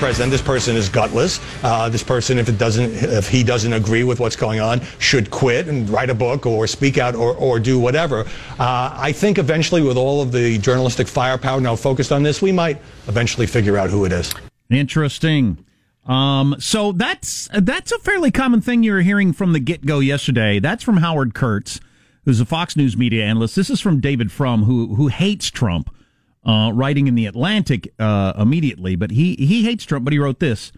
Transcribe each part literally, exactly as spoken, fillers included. President, this person is gutless. Uh, this person, if it doesn't, if he doesn't agree with what's going on, should quit and write a book or speak out or, or do whatever. Uh, I think eventually, with all of the journalistic firepower now focused on this, we might eventually figure out who it is. Interesting. Um, so that's that's a fairly common thing you were hearing from the get-go yesterday. That's from Howard Kurtz, who's a Fox News media analyst. This is from David Frum, who who hates Trump. Uh, writing in The Atlantic uh, immediately, but he, he hates Trump, but he wrote this.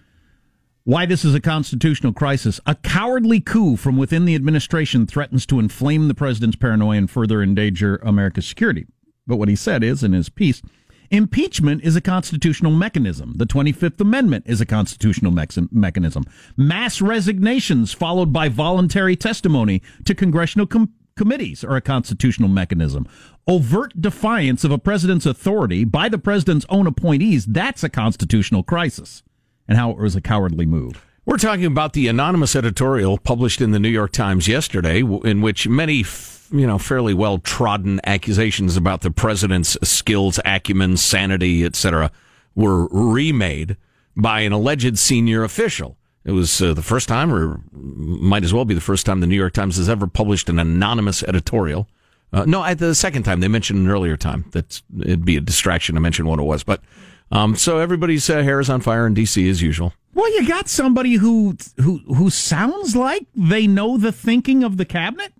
Why this is a constitutional crisis. A cowardly coup from within the administration threatens to inflame the president's paranoia and further endanger America's security. But what he said is, in his piece, impeachment is a constitutional mechanism. The twenty-fifth amendment is a constitutional me- mechanism. Mass resignations followed by voluntary testimony to congressional com- committees are a constitutional mechanism. Overt defiance of a president's authority by the president's own appointees, that's a constitutional crisis. And how it was a cowardly move. We're talking about the anonymous editorial published in the New York Times yesterday, in which many, you know, fairly well-trodden accusations about the president's skills, acumen, sanity, et cetera were remade by an alleged senior official. It was uh, the first time, or might as well be the first time, the New York Times has ever published an anonymous editorial. Uh, no, at the second time. They mentioned an earlier time. That's, it'd be a distraction to mention what it was. But um, so everybody's uh, hair is on fire in D C as usual. Well, you got somebody who who who sounds like they know the thinking of the cabinet,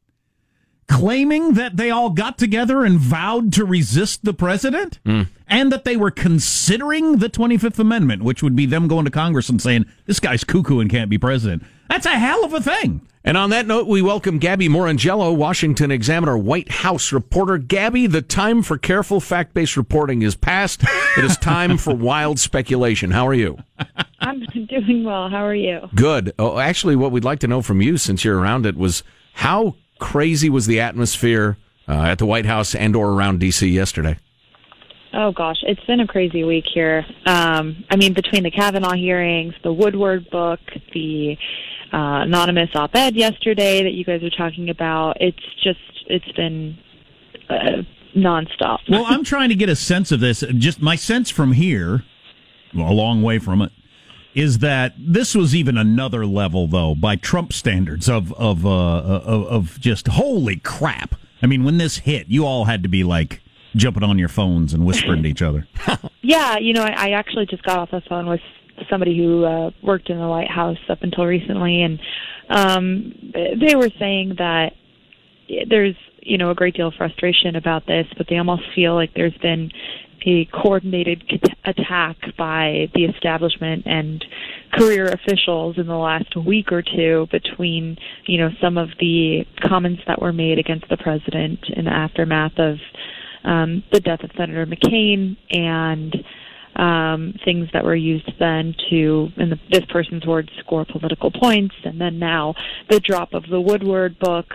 claiming that they all got together and vowed to resist the president, mm. and that they were considering the twenty-fifth amendment, which would be them going to Congress and saying, this guy's cuckoo and can't be president. That's a hell of a thing. And on that note, we welcome Gabby Marcangelo, Washington Examiner White House reporter. Gabby, the time for careful fact-based reporting is past. It is time for wild speculation. How are you? I'm doing well. How are you? Good. Oh, actually, what we'd like to know from you, since you're around it, was how crazy was the atmosphere uh, at the White House and or around D C yesterday? Oh, gosh, it's been a crazy week here. Um, I mean, between the Kavanaugh hearings, the Woodward book, the uh, anonymous op-ed yesterday that you guys were talking about, it's just, it's been uh, nonstop. Well, I'm trying to get a sense of this. Just my sense from here, well, a long way from it, is that this was even another level, though, by Trump standards of of uh, of, of just, holy crap. I mean, when this hit, you all had to be like, jumping on your phones and whispering to each other. Yeah, you know, I, I actually just got off the phone with somebody who uh, worked in the White House up until recently, and um, they were saying that there's, you know, a great deal of frustration about this, but they almost feel like there's been a coordinated attack by the establishment and career officials in the last week or two between, you know, some of the comments that were made against the president in the aftermath of Um, the death of Senator McCain and um, things that were used then to, in the, this person's words, score political points. And then now the drop of the Woodward book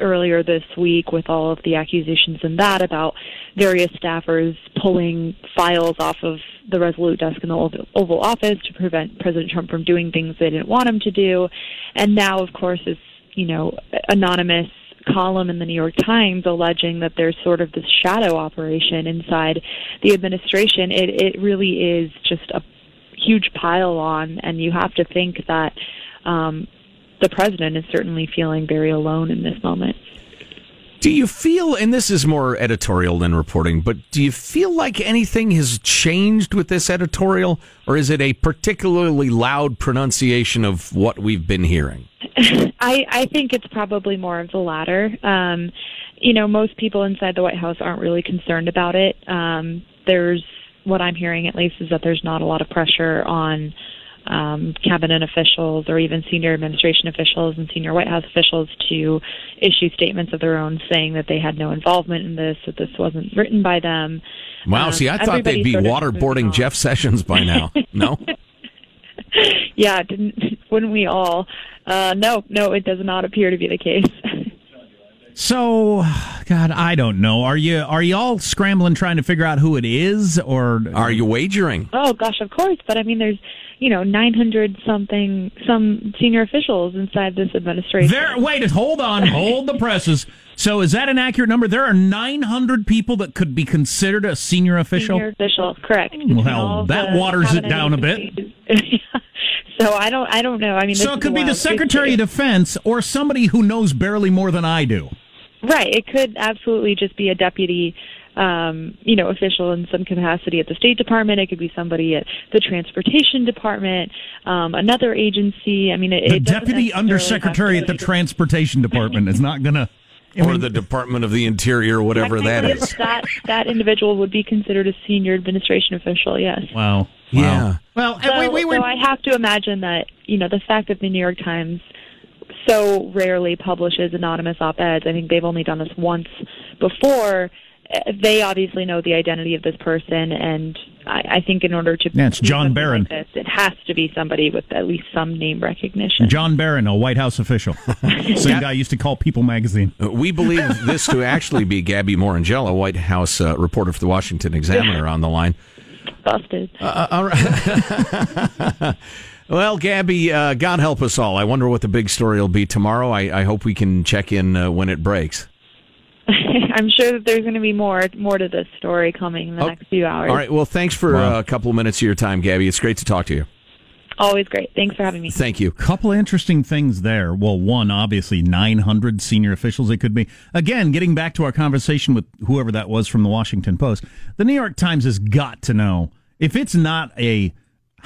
earlier this week with all of the accusations in that about various staffers pulling files off of the Resolute Desk in the Oval Office to prevent President Trump from doing things they didn't want him to do. And now, of course, it's, you know, anonymous column in the New York Times alleging that there's sort of this shadow operation inside the administration. It it really is just a huge pile on, and you have to think that um, the president is certainly feeling very alone in this moment. Do you feel, and this is more editorial than reporting, but do you feel like anything has changed with this editorial, or is it a particularly loud pronunciation of what we've been hearing? I, I think it's probably more of the latter. Um, you know, most people inside the White House aren't really concerned about it. Um, there's, what I'm hearing at least, is that there's not a lot of pressure on Um, cabinet officials or even senior administration officials and senior White House officials to issue statements of their own saying that they had no involvement in this, that this wasn't written by them. Wow, um, see, I thought they'd be waterboarding Jeff Sessions by now. No? Yeah, didn't, wouldn't we all? Uh, no, no, it does not appear to be the case. So, God, I don't know. Are you are you all scrambling trying to figure out who it is, or are you wagering? Oh, gosh, of course. But, I mean, there's, you know, nine hundred something, some senior officials inside this administration. There, wait, hold on. Hold the presses. So is that an accurate number? There are nine hundred people that could be considered a senior official? Senior official, correct. Well, that waters it down a bit. So I don't I don't know. I mean, so it could be the Secretary of Defense or somebody who knows barely more than I do. Right. It could absolutely just be a deputy Um, you know, official in some capacity at the State Department. It could be somebody at the Transportation Department, um, another agency. I mean, it, the it deputy undersecretary at the Transportation Department is not going to, or mean, the Department of the Interior, or whatever that is. That that individual would be considered a senior administration official. Yes. Wow. Wow. Yeah. Well, so, we, we, we, so I have to imagine that, you know, the fact that the New York Times so rarely publishes anonymous op-eds. I think they've only done this once before. They obviously know the identity of this person, and I, I think in order to... Yeah, it's John Barron. Like this, it has to be somebody with at least some name recognition. John Barron, a White House official. Same guy used to call People magazine. Uh, we believe this to actually be Gabby Marcangelo, White House uh, reporter for the Washington Examiner, on the line. Busted. Uh, all right. Well, Gabby, uh, God help us all. I wonder what the big story will be tomorrow. I, I hope we can check in uh, when it breaks. I'm sure that there's going to be more more to this story coming in the oh, next few hours. All right. Well, thanks for wow. uh, a couple of minutes of your time, Gabby. It's great to talk to you. Always great. Thanks for having me. Thank you. Couple of interesting things there. Well, one, obviously, nine hundred senior officials it could be. Again, getting back to our conversation with whoever that was from the Washington Post, the New York Times has got to know, if it's not a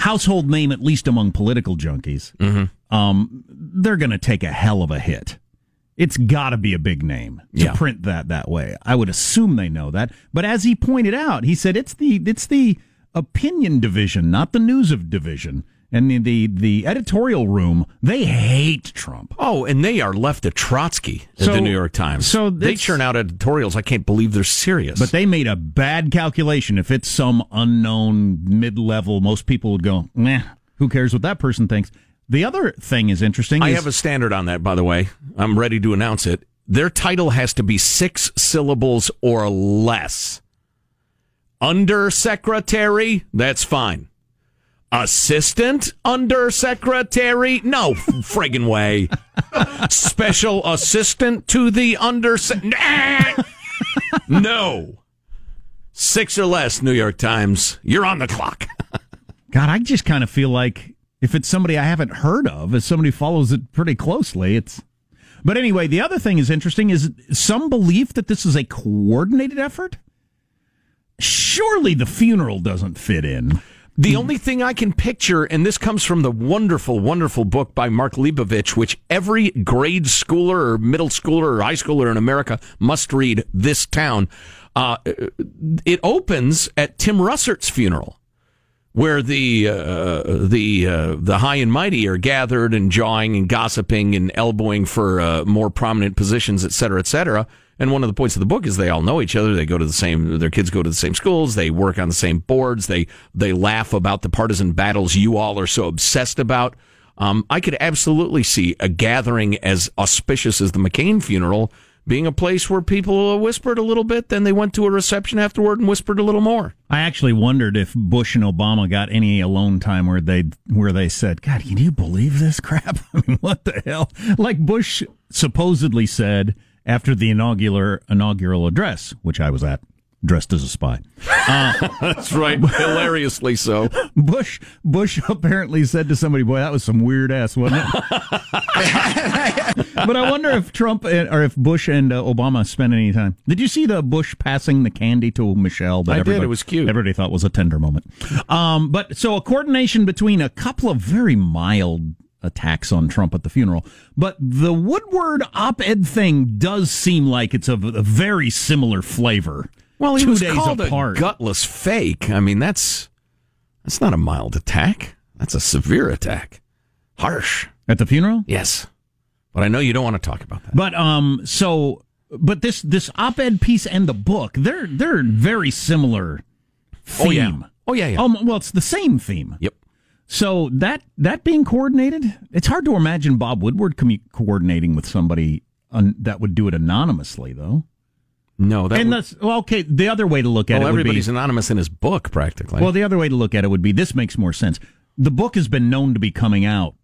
household name, at least among political junkies, mm-hmm. um, they're going to take a hell of a hit. It's got to be a big name to yeah. print that that way. I would assume they know that. But as he pointed out, he said it's the it's the opinion division, not the news of division. And the, the, the editorial room, they hate Trump. Oh, and they are left to Trotsky at so, the New York Times. So they churn out editorials. I can't believe they're serious. But they made a bad calculation. If it's some unknown mid-level, most people would go, meh, who cares what that person thinks. The other thing is interesting. I is, have a standard on that, by the way. I'm ready to announce it. Their title has to be six syllables or less. undersecretary, that's fine. Assistant undersecretary? No friggin' way. Special assistant to the undersecretary? No. Six or less, New York Times. You're on the clock. God, I just kind of feel like if it's somebody I haven't heard of, if somebody follows it pretty closely, it's... But anyway, the other thing is interesting is some belief that this is a coordinated effort. Surely the funeral doesn't fit in. The only thing I can picture, and this comes from the wonderful, wonderful book by Mark Leibovich, which every grade schooler or middle schooler or high schooler in America must read, This Town. Uh, it opens at Tim Russert's funeral, where the uh, the uh, the high and mighty are gathered and jawing and gossiping and elbowing for uh, more prominent positions, et cetera, et cetera. And one of the points of the book is they all know each other. They go to the same, their kids go to the same schools. They work on the same boards. They they laugh about the partisan battles you all are so obsessed about. Um, I could absolutely see a gathering as auspicious as the McCain funeral being a place where people whispered a little bit, then they went to a reception afterward and whispered a little more. I actually wondered if Bush and Obama got any alone time where they where they said, God, can you believe this crap? I mean, what the hell? Like Bush supposedly said, after the inaugural inaugural address, which I was at, dressed as a spy. Uh, That's right, hilariously so. Bush Bush apparently said to somebody, boy, that was some weird ass, wasn't it? But I wonder if Trump or if Bush and uh, Obama spent any time. Did you see the Bush passing the candy to Michelle? That I did, it was cute. Everybody thought was a tender moment. Um, but so a coordination between a couple of very mild attacks on Trump at the funeral. But the Woodward op-ed thing does seem like it's of a very similar flavor. Well, he Two was days called apart. A gutless fake. I mean, that's that's not a mild attack. That's a severe attack. Harsh. At the funeral? Yes. But I know you don't want to talk about that. But um, so, but this this op-ed piece and the book, they're they're very similar theme. Oh, yeah. Oh, yeah, yeah. Um, well, it's the same theme. Yep. So that that being coordinated, it's hard to imagine Bob Woodward com- coordinating with somebody un- that would do it anonymously, though. No, that unless would... well, okay. The other way to look at well, it, would everybody's be, anonymous in his book, practically. Well, the other way to look at it would be this makes more sense. The book has been known to be coming out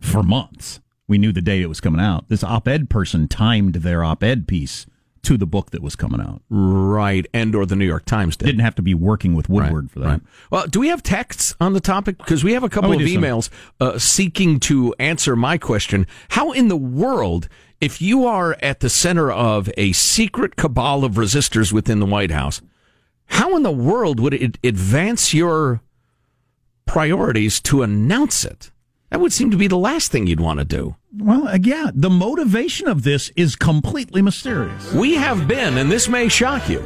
for months. We knew the day it was coming out. This op-ed person timed their op-ed piece to the book that was coming out. Right, and or the New York Times did. Didn't have to be working with Woodward right, for that. Right. Well, do we have texts on the topic? Because we have a couple oh, of emails uh, seeking to answer my question. How in the world, if you are at the center of a secret cabal of resistors within the White House, how in the world would it advance your priorities to announce it? That would seem to be the last thing you'd want to do. Well, yeah, the motivation of this is completely mysterious. We have been, and this may shock you,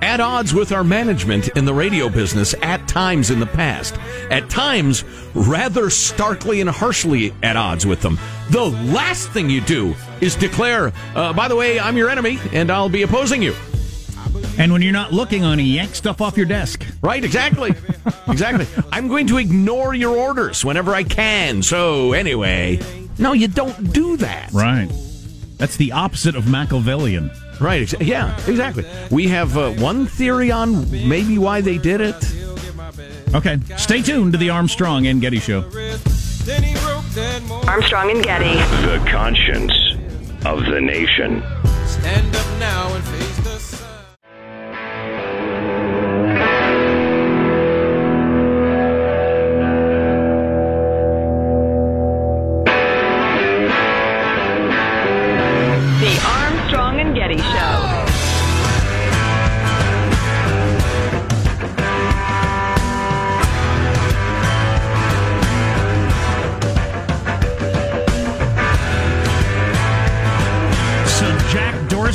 at odds with our management in the radio business at times in the past. At times, rather starkly and harshly at odds with them. The last thing you do is declare, uh, by the way, I'm your enemy, and I'll be opposing you. And when you're not looking on, you yank stuff off your desk. Right, exactly. Exactly. I'm going to ignore your orders whenever I can. So, anyway. No, you don't do that. Right. That's the opposite of Machiavellian. Right. Ex- yeah, exactly. We have uh, one theory on maybe why they did it. Okay. Stay tuned to the Armstrong and Getty Show. Armstrong and Getty. The conscience of the nation. Stand up now and face the sun.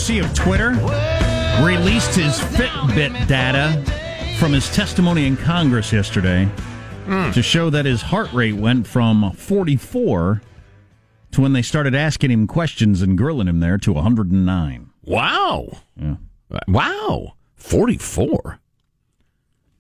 Of Twitter released his Fitbit data from his testimony in Congress yesterday mm. to show that his heart rate went from forty-four to when they started asking him questions and grilling him there to one hundred nine. Wow. Yeah. Wow. forty-four.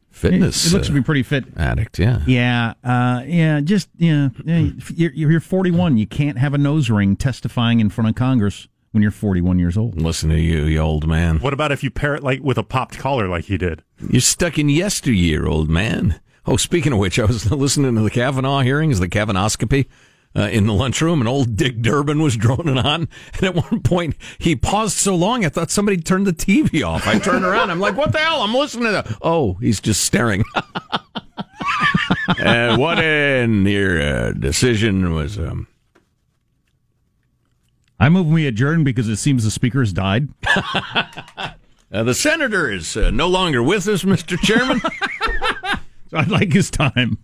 Fitness. It, it looks uh, to be pretty fit. Addict, yeah. Yeah. Uh, yeah. Just, yeah. yeah you're, you're forty-one. You can't have a nose ring testifying in front of Congress when you're forty-one years old. Listen to you, you old man. What about if you pair it like with a popped collar like he did? You're stuck in yesteryear, old man. Oh, speaking of which, I was listening to the Kavanaugh hearings, the Kavanoscopy, uh, in the lunchroom, and old Dick Durbin was droning on. And at one point, he paused so long, I thought somebody turned the T V off. I turned around. I'm like, what the hell? I'm listening to that. Oh, he's just staring. And what in your uh, decision was... Um, I move we adjourn because it seems the speaker has died. uh, the senator is uh, no longer with us, Mister Chairman. So I'd like his time.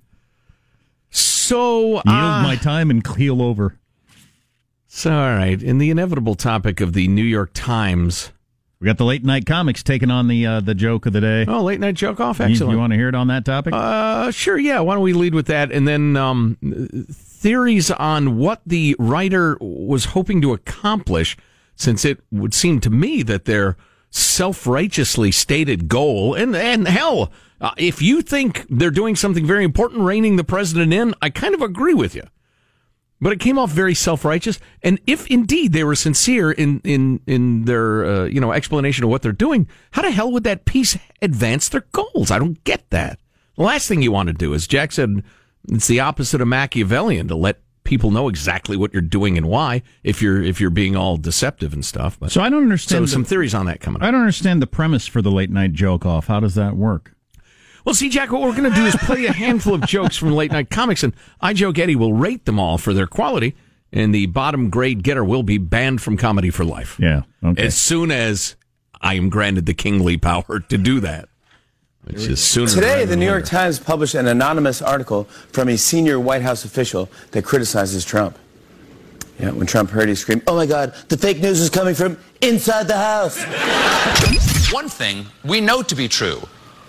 So uh, yield my time and keel over. So all right, in the inevitable topic of the New York Times, we got the late night comics taking on the uh, the joke of the day. Oh, late night joke off, excellent. You, you want to hear it on that topic? Uh, sure, yeah. Why don't we lead with that, and then. Um, th- Theories on what the writer was hoping to accomplish, since it would seem to me that their self-righteously stated goal, and, and hell, uh, if you think they're doing something very important, reining the president in, I kind of agree with you. But it came off very self-righteous, and if indeed they were sincere in, in, in their uh, you know explanation of what they're doing, how the hell would that piece advance their goals? I don't get that. The last thing you want to do is, Jack said... It's the opposite of Machiavellian to let people know exactly what you're doing and why if you're if you're being all deceptive and stuff. But, so I don't understand. So the, some theories on that coming up. I don't understand the premise for the late night joke off. How does that work? Well, see, Jack, what we're going to do is play a handful of jokes from late night comics, and I Joke Eddie will rate them all for their quality, and the bottom grade getter will be banned from comedy for life. Yeah. Okay. As soon as I am granted the kingly power to do that. Which is sooner Today, the New York Times published an anonymous article from a senior White House official that criticizes Trump. Yeah, when Trump heard, he screamed, "Oh my God, the fake news is coming from inside the house." One thing we know to be true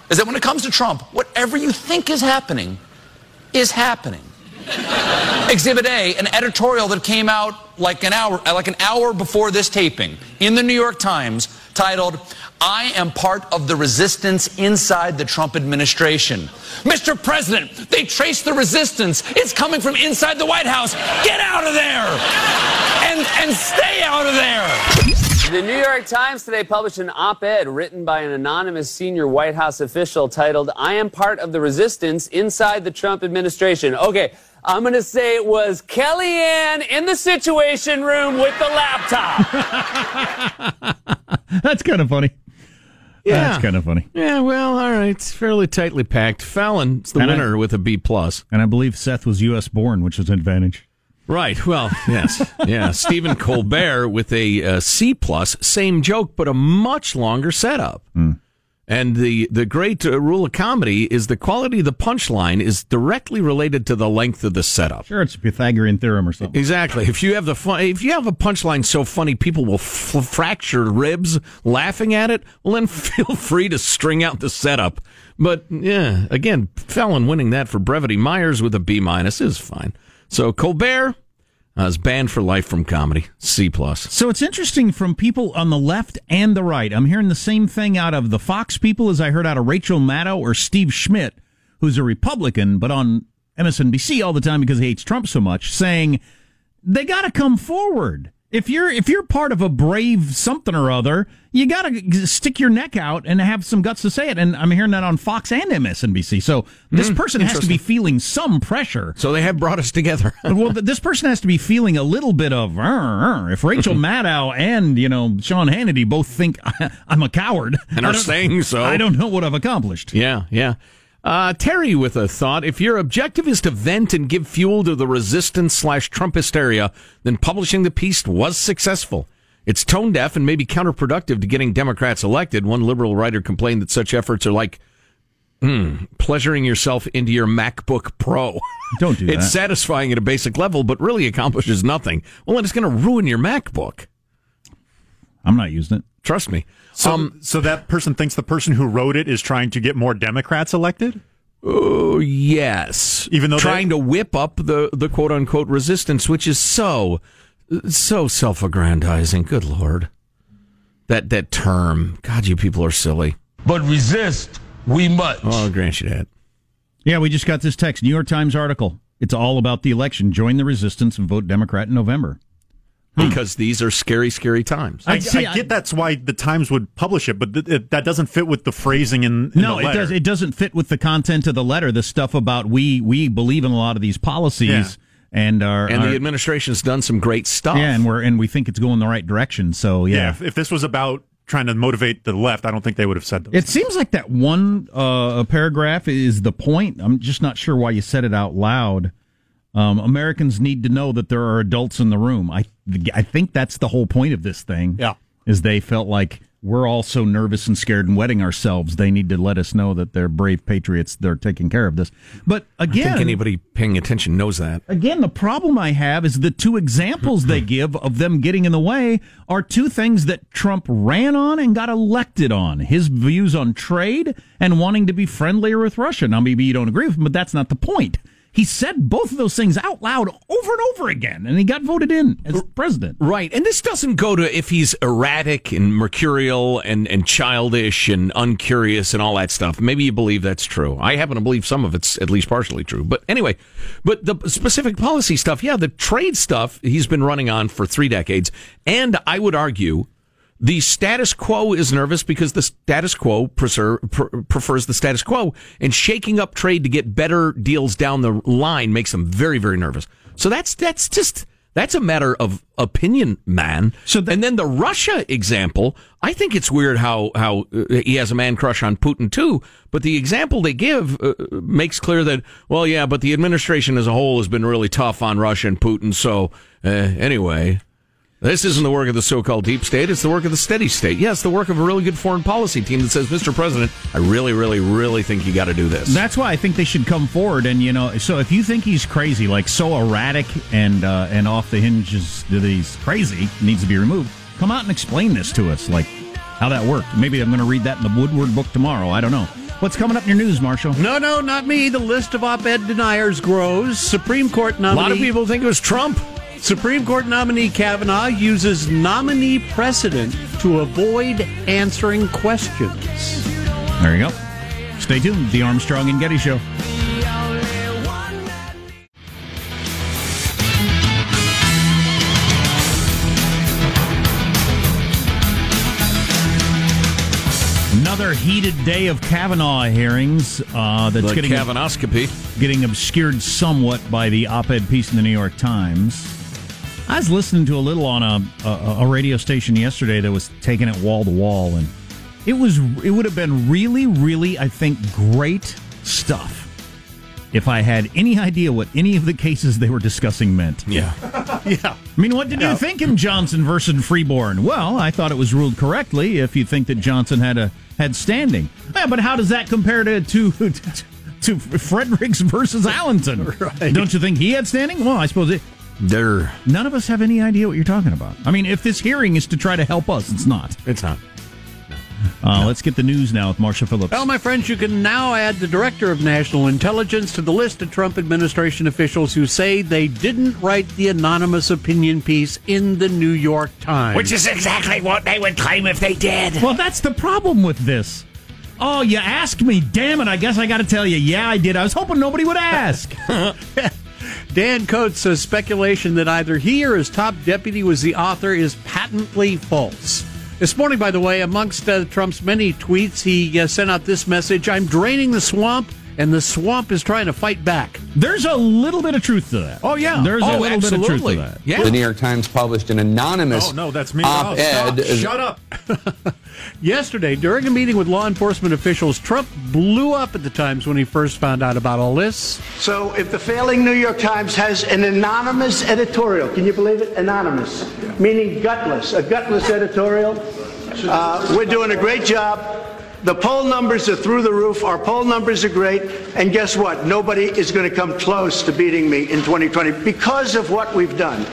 is that when it comes to Trump, whatever you think is happening is happening. Exhibit A, an editorial that came out like an hour, like an hour before this taping in the New York Times titled, "I am part of the resistance inside the Trump administration." Mister President, they traced the resistance. It's coming from inside the White House. Get out of there! And, and stay out of there! The New York Times today published an op-ed written by an anonymous senior White House official titled, "I am part of the resistance inside the Trump administration." Okay, I'm going to say it was Kellyanne in the Situation Room with the laptop. That's kind of funny. Yeah. That's kind of funny. Yeah, well, all right. It's fairly tightly packed. Fallon's the and winner I, with a B plus. And I believe Seth was U S born, which was an advantage. Right. Well, yes. Yeah. Stephen Colbert with a uh, C plus. Same joke, but a much longer setup. Mm. And the, the great uh, rule of comedy is the quality of the punchline is directly related to the length of the setup. Sure, it's a Pythagorean theorem or something. Exactly. If you have the fun, if you have a punchline so funny people will f- fracture ribs laughing at it, well then feel free to string out the setup. But yeah, again, Fallon winning that for brevity. Myers with a B minus is fine. So Colbert Uh, is banned for life from comedy. C plus. So it's interesting from people on the left and the right. I'm hearing the same thing out of the Fox people as I heard out of Rachel Maddow or Steve Schmidt, who's a Republican, but on M S N B C all the time because he hates Trump so much, saying they got to come forward. If you're if you're part of a brave something or other, you got to stick your neck out and have some guts to say it. And I'm hearing that on Fox and M S N B C. So this mm, person has to be feeling some pressure. So they have brought us together. Well, this person has to be feeling a little bit of, uh, uh, if Rachel Maddow and, you know, Sean Hannity both think I'm a coward. And are saying so. I don't know what I've accomplished. Yeah, yeah. Uh, Terry with a thought. If your objective is to vent and give fuel to the resistance slash Trump hysteria, then publishing the piece was successful. It's tone deaf and maybe counterproductive to getting Democrats elected. One liberal writer complained that such efforts are like mm, pleasuring yourself into your MacBook Pro. Don't do that. It's satisfying at a basic level, but really accomplishes nothing. Well, then it's going to ruin your MacBook. I'm not using it. Trust me. So, um, so that person thinks the person who wrote it is trying to get more Democrats elected? Oh, yes. Even though trying to whip up the, the quote-unquote resistance, which is so, so self-aggrandizing. Good Lord. That that term. God, you people are silly. But resist, we must. Oh, I'll grant you that. Yeah, we just got this text. New York Times article. It's all about the election. Join the resistance and vote Democrat in November. because hmm. these are scary, scary times. I, See, I get I, that's why the Times would publish it, but th- it, that doesn't fit with the phrasing in, in no, the letter. No, it, does, it doesn't fit with the content of the letter, the stuff about we we believe in a lot of these policies. Yeah. And our, and our, the administration's done some great stuff. Yeah, and, we're, and we think it's going the right direction. So yeah, yeah if, if this was about trying to motivate the left, I don't think they would have said that. It seems like that one uh, paragraph is the point. I'm just not sure why you said it out loud. Um, Americans need to know that there are adults in the room. I I think that's the whole point of this thing. Yeah, is they felt like we're all so nervous and scared and wetting ourselves. They need to let us know that they're brave patriots. They're taking care of this. But again, I think anybody paying attention knows that. Again, the problem I have is the two examples they give of them getting in the way are two things that Trump ran on and got elected on. His views on trade and wanting to be friendlier with Russia. Now, maybe you don't agree with him, but that's not the point. He said both of those things out loud over and over again, and he got voted in as president. Right, and this doesn't go to if he's erratic and mercurial and, and childish and uncurious and all that stuff. Maybe you believe that's true. I happen to believe some of it's at least partially true. But anyway, but the specific policy stuff, yeah, the trade stuff he's been running on for three decades, and I would argue the status quo is nervous because the status quo preser, pre- prefers the status quo, and shaking up trade to get better deals down the line makes them very, very nervous. So that's that's just that's a matter of opinion, man. So that, and then the Russia example, I think it's weird how how he has a man crush on Putin too. But the example they give uh, makes clear that well, yeah, but the administration as a whole has been really tough on Russia and Putin. So uh, anyway. This isn't the work of the so-called deep state. It's the work of the steady state. Yes, yeah, the work of a really good foreign policy team that says, Mister President, I really, really, really think you got to do this. That's why I think they should come forward. And, you know, so if you think he's crazy, like so erratic and uh, and off the hinges that he's crazy, needs to be removed, come out and explain this to us, like how that worked. Maybe I'm going to read that in the Woodward book tomorrow. I don't know. What's coming up in your news, Marshall? No, no, not me. The list of op-ed deniers grows. Supreme Court nominee. A lot of people think it was Trump. Supreme Court nominee Kavanaugh uses nominee precedent to avoid answering questions. There you go. Stay tuned. The Armstrong and Getty Show. Another heated day of Kavanaugh hearings uh, that's the getting, Kavanaughscopy. getting obscured somewhat by the op-ed piece in the New York Times. I was listening to a little on a, a, a radio station yesterday that was taking it wall to wall, and it was it would have been really, really, I think, great stuff if I had any idea what any of the cases they were discussing meant. Yeah. yeah. I mean, what did yeah. you think in Johnson versus Freeborn? Well, I thought it was ruled correctly if you think that Johnson had a had standing. Yeah, but how does that compare to... to, to, to Fredericks versus Allenton? Right. Don't you think he had standing? Well, I suppose it... There. None of us have any idea what you're talking about. I mean, if this hearing is to try to help us, it's not. It's not. No. Uh, no. Let's get the news now with Marshall Phillips. Well, my friends, you can now add the Director of National Intelligence to the list of Trump administration officials who say they didn't write the anonymous opinion piece in the New York Times. Which is exactly what they would claim if they did. Well, that's the problem with this. Oh, you asked me. Damn it, I guess I got to tell you. Yeah, I did. I was hoping nobody would ask. Dan Coates says speculation that either he or his top deputy was the author is patently false. This morning, by the way, amongst uh, Trump's many tweets, he uh, sent out this message, I'm draining the swamp, and the swamp is trying to fight back. There's a little bit of truth to that. Oh, yeah. There's oh, a little absolutely. bit of truth to that. Yeah. The New York Times published an anonymous oh, no, that's me. op-ed. Oh, shut up. Yesterday, during a meeting with law enforcement officials, Trump blew up at the Times when he first found out about all this. So if the failing New York Times has an anonymous editorial, can you believe it? Anonymous, yeah. meaning gutless, a gutless editorial. Uh, we're doing a great job. The poll numbers are through the roof. Our poll numbers are great. And guess what? Nobody is going to come close to beating me in twenty twenty because of what we've done.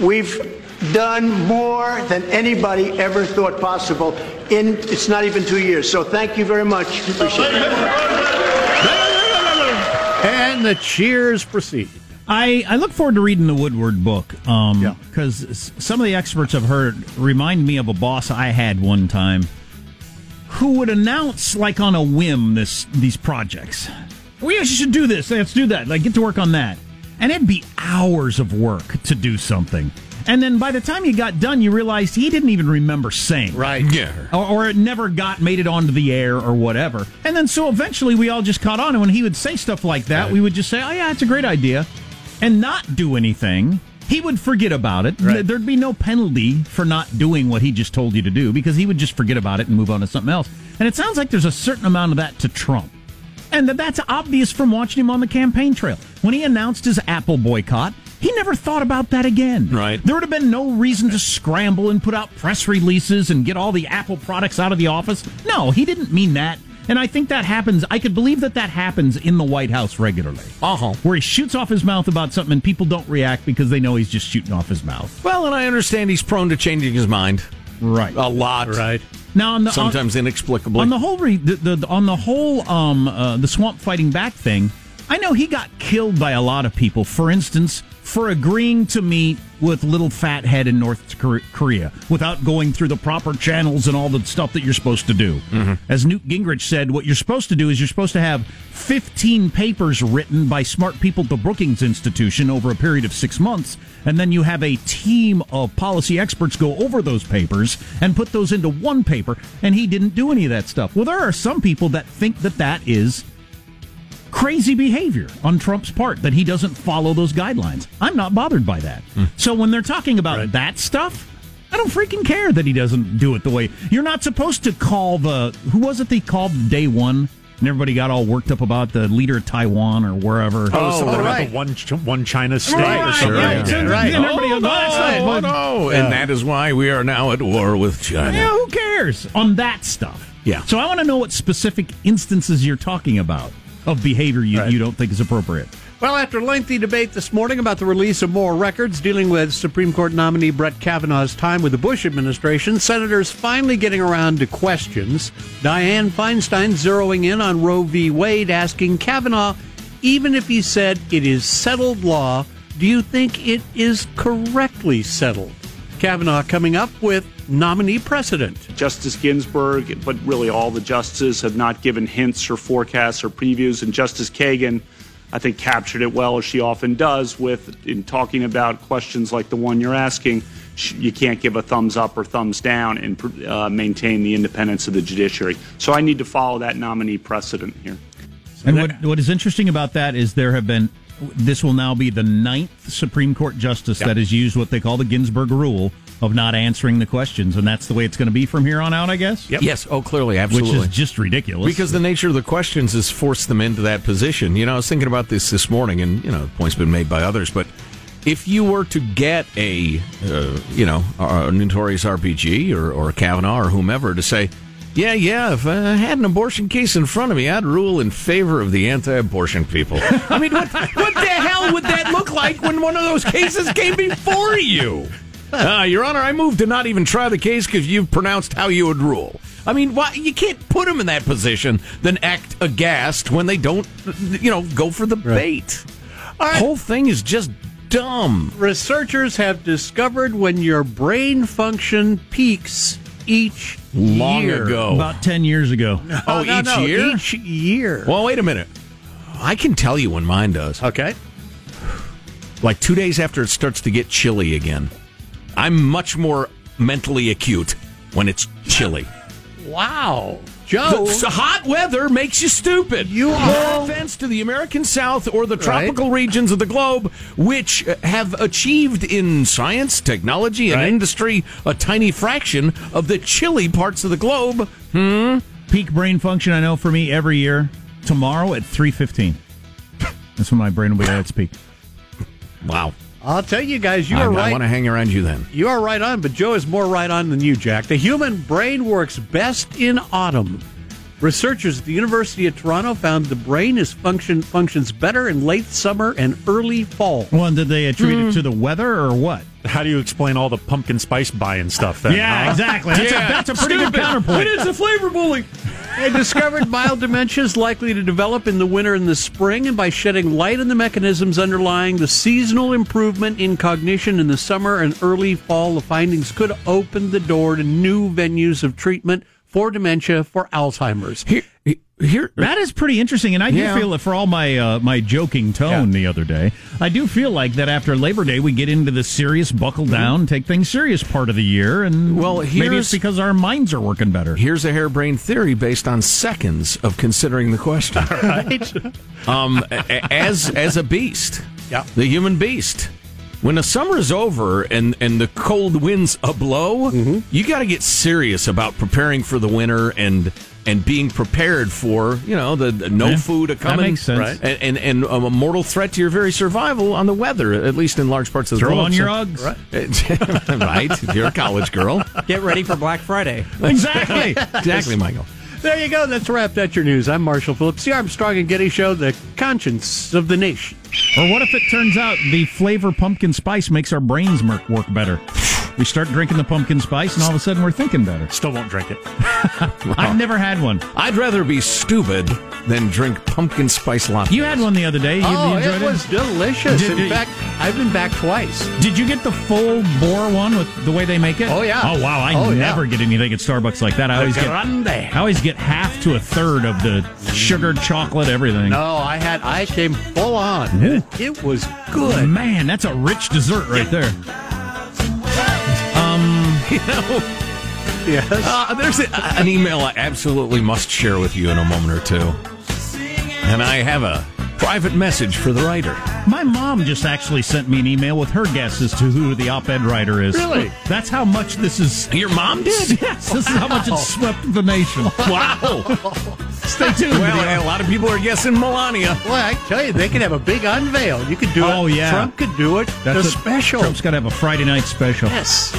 We've done more than anybody ever thought possible. In it's not even two years. So thank you very much. Appreciate it. And the cheers proceed. I, I look forward to reading the Woodward book um, yeah. because some of the experts I've heard remind me of a boss I had one time who would announce, like on a whim, this these projects. We actually should do this. Let's do that. Like, get to work on that. And it'd be hours of work to do something. And then by the time you got done, you realized he didn't even remember saying. Right. Yeah. Or, or it never got made it onto the air or whatever. And then so eventually we all just caught on. And when he would say stuff like that, right. we would just say, oh, yeah, it's a great idea. And not do anything. He would forget about it. Right. There'd be no penalty for not doing what he just told you to do, because he would just forget about it and move on to something else. And it sounds like there's a certain amount of that to Trump. And that's obvious from watching him on the campaign trail. When he announced his Apple boycott, he never thought about that again. Right. There would have been no reason to scramble and put out press releases and get all the Apple products out of the office. No, he didn't mean that. And I think that happens. I could believe that that happens in the White House regularly. Uh-huh. Where he shoots off his mouth about something and people don't react because they know he's just shooting off his mouth. Well, and I understand he's prone to changing his mind. Right. A lot. Right. Now, on the, sometimes on, inexplicably. On the whole, re, the, the, on the whole, um, uh, the swamp fighting back thing, I know he got killed by a lot of people. For instance, for agreeing to meet with Little Fathead in North Korea without going through the proper channels and all the stuff that you're supposed to do. Mm-hmm. As Newt Gingrich said, what you're supposed to do is you're supposed to have fifteen papers written by smart people at the Brookings Institution over a period of six months, and then you have a team of policy experts go over those papers and put those into one paper, and he didn't do any of that stuff. Well, there are some people that think that that is crazy behavior on Trump's part, that he doesn't follow those guidelines. I'm not bothered by that. Mm. So when they're talking about right. that stuff, I don't freaking care that he doesn't do it the way. You're not supposed to call the, who was it they called day one? And everybody got all worked up about the leader of Taiwan or wherever. Oh, oh something right. about the one, one China state right, or something. Right, yeah. right. And everybody oh, goes, no, oh, no. And yeah. that is why we are now at war with China. Yeah, who cares? On that stuff. Yeah. So I want to know what specific instances you're talking about of behavior you, right. you don't think is appropriate. Well, after lengthy debate this morning about the release of more records dealing with Supreme Court nominee Brett Kavanaugh's time with the Bush administration, senators finally getting around to questions. Dianne Feinstein zeroing in on Roe v. Wade, asking Kavanaugh, even if he said it is settled law, do you think it is correctly settled? Kavanaugh coming up with nominee precedent. Justice Ginsburg, but really all the justices, have not given hints or forecasts or previews. And Justice Kagan, I think, captured it well, as she often does, with in talking about questions like the one you're asking. You can't give a thumbs up or thumbs down and uh, maintain the independence of the judiciary. So I need to follow that nominee precedent here. So and what, what is interesting about that is there have been, this will now be the ninth Supreme Court justice yep. that has used what they call the Ginsburg Rule of not answering the questions, and that's the way it's going to be from here on out, I guess? Yep. Yes, oh, clearly, absolutely. Which is just ridiculous. Because the nature of the questions has forced them into that position. You know, I was thinking about this this morning, and, you know, the point's been made by others, but if you were to get a, uh, you know, a notorious R P G or, or Kavanaugh or whomever to say, yeah, yeah, if I had an abortion case in front of me, I'd rule in favor of the anti-abortion people. I mean, what, what the hell would that look like when one of those cases came before you? Uh, Your Honor, I move to not even try the case because you've pronounced how you would rule. I mean, why, you can't put them in that position, then act aghast when they don't, you know, go for the right. bait. All right. The whole thing is just dumb. Researchers have discovered when your brain function peaks each long year. ago. About ten years ago. No, oh, no, each no, year? Each year. Well, wait a minute. I can tell you when mine does. Okay. Like two days after it starts to get chilly again. I'm much more mentally acute when it's chilly. Wow. Joe. The, the hot weather makes you stupid. You are. No offense to the American South or the tropical right. regions of the globe, which have achieved in science, technology, and right. industry a tiny fraction of the chilly parts of the globe. Hmm? Peak brain function, I know for me, every year. Tomorrow at three fifteen. That's when my brain will be at its peak. Wow. I'll tell you guys, you I, are right. I want to hang around you then. You are right on, but Joe is more right on than you, Jack. The human brain works best in autumn. Researchers at the University of Toronto found the brain is function functions better in late summer and early fall. Well, and did they attribute mm. it to the weather or what? How do you explain all the pumpkin spice buy-in stuff then? Yeah, huh? exactly. That's, yeah. A, that's a pretty Stupid. good counterpoint. It is a flavor bully. They discovered mild dementias likely to develop in the winter and the spring, and by shedding light on the mechanisms underlying the seasonal improvement in cognition in the summer and early fall, the findings could open the door to new venues of treatment for dementia, for Alzheimer's. Here, Here, that is pretty interesting, and I do yeah. feel that for all my uh, my joking tone yeah. the other day, I do feel like that after Labor Day we get into the serious, buckle down, mm-hmm. take things serious part of the year, and well, maybe it's because our minds are working better. Here's a harebrained theory based on seconds of considering the question. All right, um, as as a beast, yeah. the human beast. When the summer's over and, and the cold winds a blow, mm-hmm. you got to get serious about preparing for the winter and and being prepared for, you know, the, the no yeah, food a coming, that makes sense. Right? and, and and a mortal threat to your very survival on the weather, at least in large parts of the world. Throw on your Uggs. Right. Right, if you're a college girl. Get ready for Black Friday. Exactly. Exactly, Michael. There you go. That's wrapped. That's your news. I'm Marshall Phillips, the Armstrong and Getty Show, the conscience of the nation. Or what if it turns out the flavor pumpkin spice makes our brains work better? We start drinking the pumpkin spice, and all of a sudden we're thinking better. Still won't drink it. Well, I've never had one. I'd rather be stupid than drink pumpkin spice lattes. You had one the other day. You, oh, you it, it was delicious. Did, In fact, I've been back twice. Did you get the full bore one with the way they make it? Oh, yeah. Oh, wow. I oh, never yeah. get anything at Starbucks like that. I always, get, I always get half to a third of the sugar, chocolate, everything. No, I had. I came full on. Yeah. It was good. Man, that's a rich dessert right yeah. there. You know, yes. uh, there's a, an email I absolutely must share with you in a moment or two. And I have a private message for the writer. My mom just actually sent me an email with her guess as to who the op-ed writer is. Really? That's how much this is... Your mom did? Yes, wow. This is how much it swept the nation. Wow. Stay tuned. Well, a lot of people are guessing Melania. Well, I tell you, they could have a big unveil. You could do oh, it. Oh, yeah. Trump could do it. That's a special. Trump's got to have a Friday night special. Yes.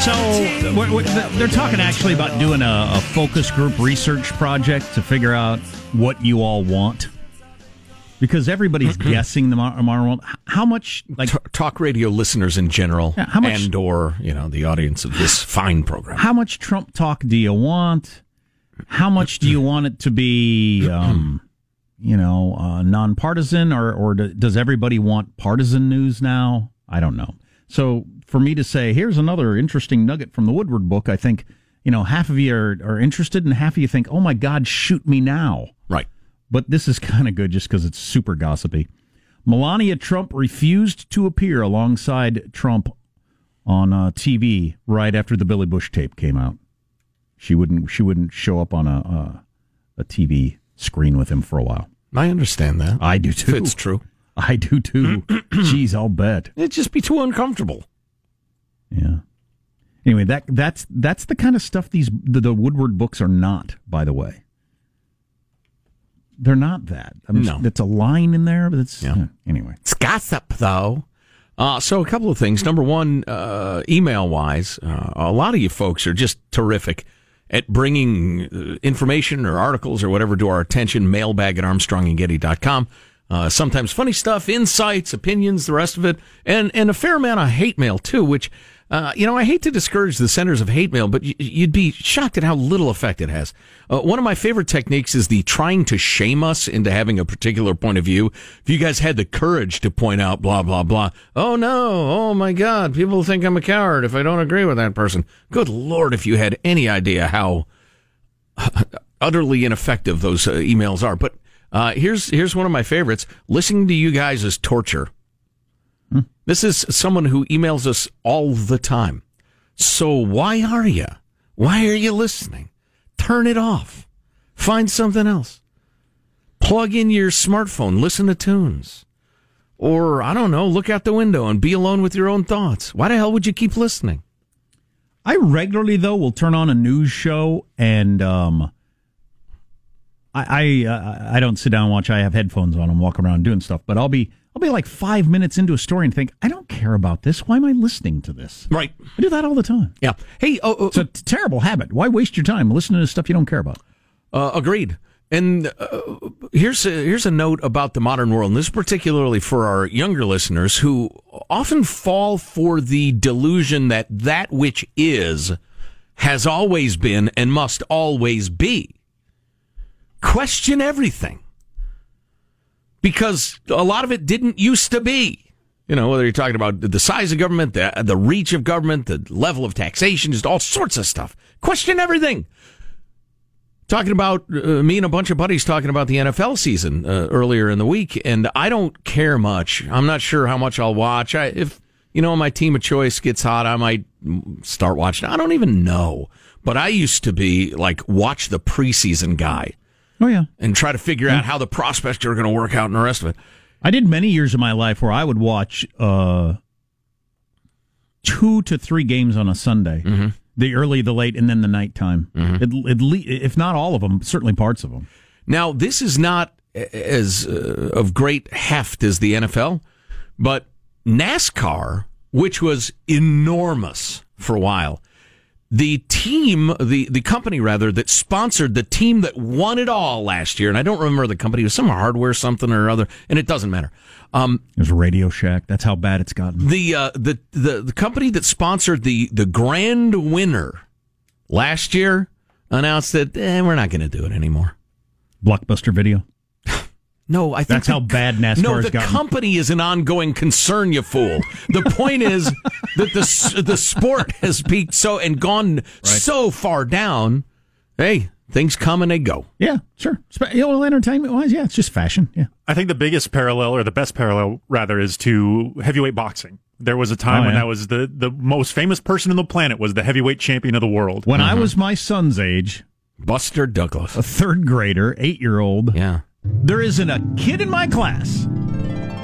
So we're, we're, they're talking actually about doing a, a focus group research project to figure out what you all want, because everybody's guessing tomorrow. How much, like T- talk radio listeners in general, yeah, how much, and or you know the audience of this fine program. How much Trump talk do you want? How much do you want it to be, um, you know, uh, nonpartisan, or or do, does everybody want partisan news now? I don't know. So for me to say, here's another interesting nugget from the Woodward book, I think, you know, half of you are, are interested and half of you think, oh, my God, shoot me now. Right. But this is kind of good just because it's super gossipy. Melania Trump refused to appear alongside Trump on uh, T V right after the Billy Bush tape came out. She wouldn't she wouldn't show up on a, a, a T V screen with him for a while. I understand that. I do, too. If it's true. I do, too. Jeez, I'll bet. It'd just be too uncomfortable. Yeah. Anyway, that that's that's the kind of stuff these the, the Woodward books are not, by the way. They're not that. I mean, no. It's a line in there, but it's... Yeah. Yeah. Anyway. It's gossip, though. Uh, so a couple of things. Number one, uh, email-wise, uh, a lot of you folks are just terrific at bringing uh, information or articles or whatever to our attention. Mailbag at armstrong and getty dot com. Uh, sometimes funny stuff, insights, opinions, the rest of it, and and a fair amount of hate mail, too, which, uh, you know, I hate to discourage the senders of hate mail, but y- you'd be shocked at how little effect it has. Uh, one of my favorite techniques is the trying to shame us into having a particular point of view. If you guys had the courage to point out blah, blah, blah, oh, no, oh, my God, people think I'm a coward if I don't agree with that person. Good Lord, if you had any idea how utterly ineffective those uh, emails are, but... Uh, here's here's one of my favorites. Listening to you guys is torture. Hmm. This is someone who emails us all the time. So why are you? Why are you listening? Turn it off. Find something else. Plug in your smartphone. Listen to tunes. Or, I don't know, look out the window and be alone with your own thoughts. Why the hell would you keep listening? I regularly, though, will turn on a news show and... um. I I, uh, I don't sit down and watch. I have headphones on and walk around doing stuff. But I'll be I'll be like five minutes into a story and think, I don't care about this. Why am I listening to this? Right. I do that all the time. Yeah. Hey, oh, oh, it's a t- terrible habit. Why waste your time listening to stuff you don't care about? Uh, agreed. And uh, here's a, here's a note about the modern world, and this is particularly for our younger listeners who often fall for the delusion that that which is has always been and must always be. Question everything, because a lot of it didn't used to be. You know, whether you're talking about the size of government, the, the reach of government, the level of taxation, just all sorts of stuff. Question everything. Talking about uh, me and a bunch of buddies talking about the N F L season uh, earlier in the week, and I don't care much. I'm not sure how much I'll watch. I, if, you know, my team of choice gets hot, I might start watching. I don't even know. But I used to be like, watch the preseason guy. Oh, yeah. And try to figure out how the prospects are going to work out and the rest of it. I did many years of my life where I would watch uh, two to three games on a Sunday. Mm-hmm. The early, the late, and then the nighttime. Mm-hmm. It, it le- if not all of them, certainly parts of them. Now, this is not as uh, of great heft as the N F L, but NASCAR, which was enormous for a while, the team, the, the company, rather, that sponsored the team that won it all last year, and I don't remember the company, it was some hardware something or other, and it doesn't matter. Um, it was Radio Shack. That's how bad it's gotten. The uh, the, the the company that sponsored the, the grand winner last year announced that, eh, we're not going to do it anymore. Blockbuster Video? No, I think that's the, how bad NASCAR no, has gotten. No, the company is an ongoing concern, you fool. The point is that the the sport has peaked so and gone right. so far down. Hey, things come and they go. Yeah, sure. You know, entertainment-wise, yeah, it's just fashion. Yeah, I think the biggest parallel, or the best parallel, rather, is to heavyweight boxing. There was a time oh, yeah. when that was the, the most famous person on the planet was the heavyweight champion of the world. When mm-hmm. I was my son's age, Buster Douglas, a third grader, eight-year-old. Yeah. There isn't a kid in my class,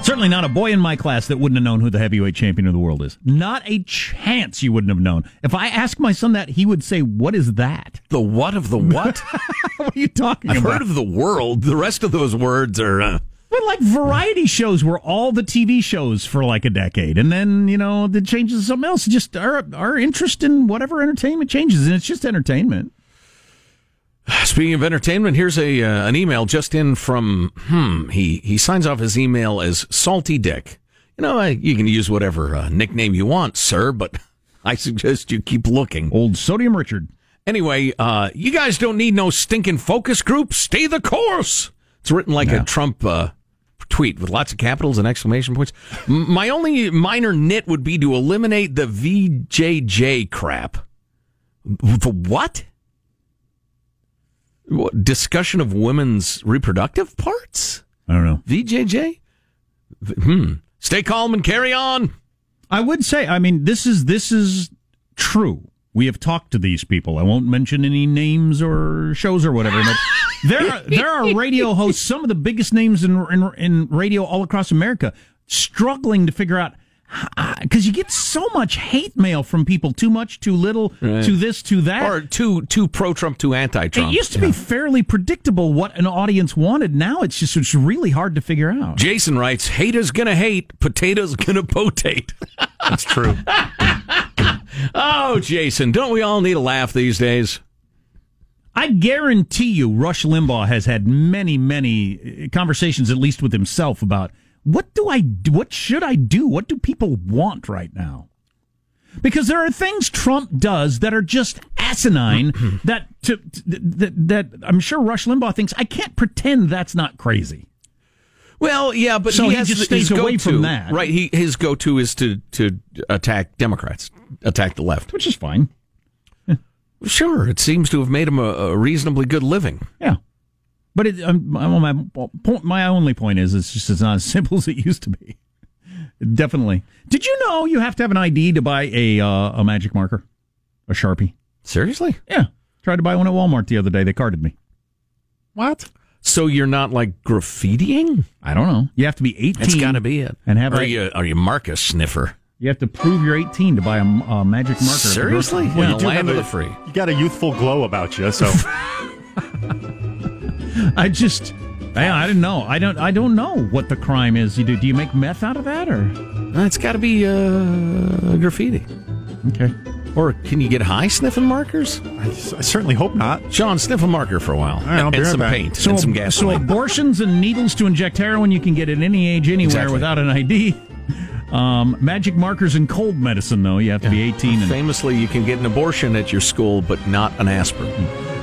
certainly not a boy in my class, that wouldn't have known who the heavyweight champion of the world is. Not a chance you wouldn't have known. If I asked my son that, he would say, what is that? The what of the what? What are you talking I've about? I've heard of the world. The rest of those words are... Uh... But like variety shows were all the T V shows for like a decade. And then, you know, it changes to something else. Just our, our interest in whatever entertainment changes. And it's just entertainment. Speaking of entertainment, here's a uh, an email just in from, hmm, he, he signs off his email as Salty Dick. You know, I, you can use whatever uh, nickname you want, sir, but I suggest you keep looking. Old Sodium Richard. Anyway, uh, you guys don't need no stinking focus group. Stay the course. It's written like yeah. a Trump uh, tweet with lots of capitals and exclamation points. My only minor nit would be to eliminate the V J J crap. The what? What, discussion of women's reproductive parts? I don't know. V J J? Hmm. Stay calm and carry on. I would say, I mean, this is this is true. We have talked to these people. I won't mention any names or shows or whatever. But there are, there are radio hosts, some of the biggest names in in, in radio all across America, struggling to figure out, because you get so much hate mail from people, too much, too little, right. to this, to that. Or too, too pro-Trump, too anti-Trump. It used to yeah. be fairly predictable what an audience wanted. Now it's just it's really hard to figure out. Jason writes, haters gonna hate, potatoes gonna potate. That's true. Oh, Jason, don't we all need a laugh these days? I guarantee you Rush Limbaugh has had many, many conversations, at least with himself, about... What do I do? What should I do? What do people want right now? Because there are things Trump does that are just asinine that, to, that that I'm sure Rush Limbaugh thinks, I can't pretend that's not crazy. Well, yeah, but so he, has, he just stays away go-to, from that. Right. He, his go-to is to, to attack Democrats, attack the left. Which is fine. Sure. It seems to have made him a, a reasonably good living. Yeah. But it, um, my, point, my only point is, it's just it's not as simple as it used to be. Definitely. Did you know you have to have an I D to buy a uh, a magic marker, a Sharpie? Seriously? Yeah. Tried to buy one at Walmart the other day. They carded me. What? So you're not like graffitiing? I don't know. You have to be eighteen. That's got to be it. And have are a, you are you marker sniffer? You have to prove you're eighteen to buy a, a magic marker. Seriously? Well, you do land of the free. You got a youthful glow about you, so. I just, Yeah, I didn't know. I don't. I don't know what the crime is. You do. Do you make meth out of that, or it's got to be uh, graffiti? Okay. Or can you get high sniffing markers? I, I certainly hope not. Sean, sniff a marker for a while. All right, I'll and, be and right some back. paint so and ab- some gasoline. So abortions and needles to inject heroin you can get at any age, anywhere exactly. without an I D. Um, magic markers and cold medicine, though. You have to yeah. be eighteen. And- Famously, you can get an abortion at your school, but not an aspirin.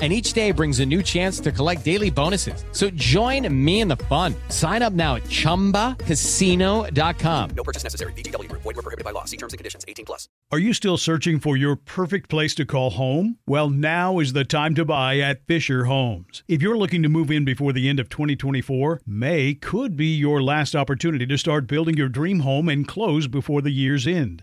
And each day brings a new chance to collect daily bonuses. So join me in the fun. Sign up now at Chumba Casino dot com. No purchase necessary. V G W. Void where prohibited by law. See terms and conditions. eighteen plus. Are you still searching for your perfect place to call home? Well, now is the time to buy at Fisher Homes. If you're looking to move in before the end of twenty twenty-four, May could be your last opportunity to start building your dream home and close before the year's end.